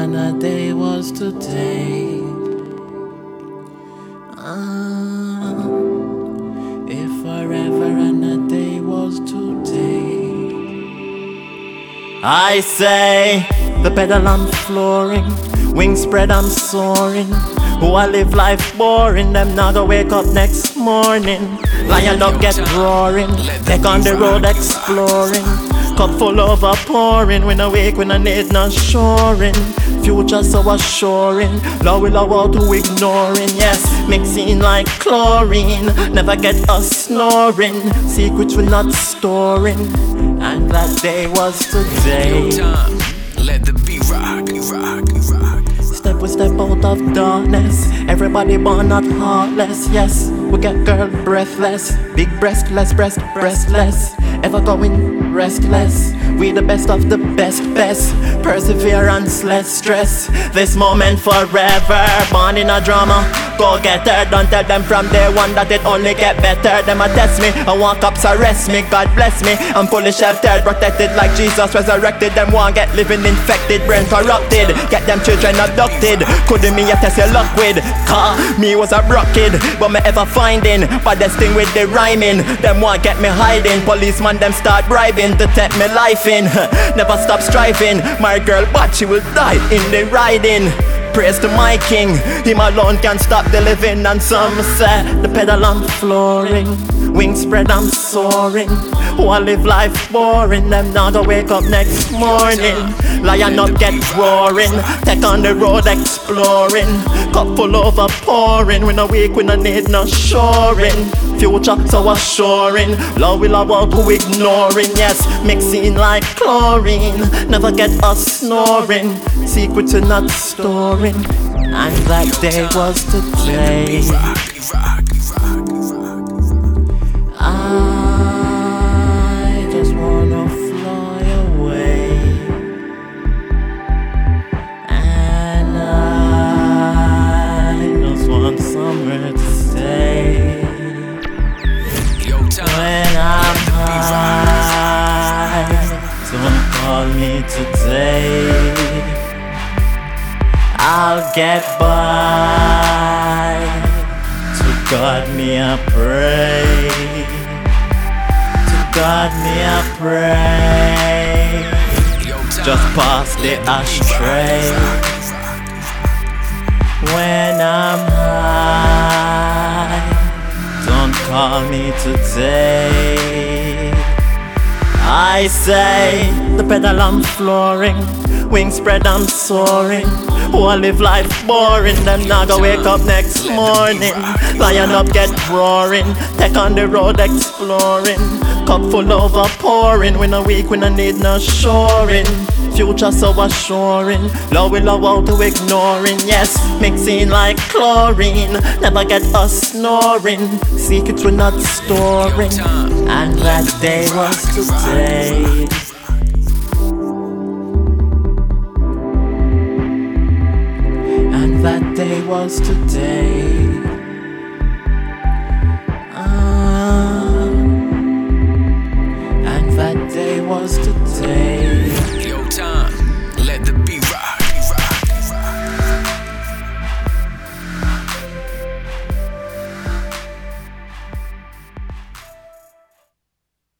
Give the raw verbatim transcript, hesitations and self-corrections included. and a day was today. Ah, if forever and a day was today. I say, the pedal I'm flooring, wings spread I'm soaring. Who I live life boring, them now to wake up next morning. Lion up get roaring, take on the road exploring. Cup full of a pouring, when I wake when I need no shoring. Future so assuring, love will allow to ignoring. Yes, mixing like chlorine, never get us snoring. Secrets we're not storing, and that day was today. Let the beat rock, rock, rock. Step we step out of darkness. Everybody born not heartless. Yes, we get girl breathless. Big breastless, breast breastless. Ever going restless. We the best of the best, best. Perseverance, less stress. This moment forever. Born in a drama. Go get her. Don't tell them from day one that it only get better. Them a test me. I want cops arrest me. God bless me. I'm fully sheltered, protected like Jesus resurrected. Them want get living infected, brain corrupted. Get them children abducted. Couldn't me a test your luck with. Car me was a broke kid, but me ever finding. Baddest thing with the rhyming. Them want get me hiding. Policeman them start bribing to take me life in. Never stop striving. My girl, but she will die in the riding. Praise to my king. Him alone can stop the living. And some say the pedal I'm flooring, wings spread I'm soaring. Who I live life boring, them now to wake up next morning. Lion up get roaring, take on the road exploring. Cup full over pouring, when I wake when I need no shoring. Future so assuring, love will walk to ignoring. Yes, mixing like chlorine, never get us snoring. Secrets are not storing, and that day was today. I just wanna fly away, and I just want somewhere to stay. When I'm high, don't call me today. I'll get by, to God me I pray. To God me I pray. Just pass the ashtray. When I'm high, don't call me today. I say, the pedal I'm flooring, wings spread I'm soaring. Who I live life boring, them now go wake up next morning. Lion up get roaring, take on the road exploring. Cup full over pouring, when I weak when I need no shoring. Future so assuring, love will allow to ignoring. Yes, mixing like chlorine, never get us snoring. Secrets we're not storing, and that day was today. And that day was today. Ah, and that day was today. Time.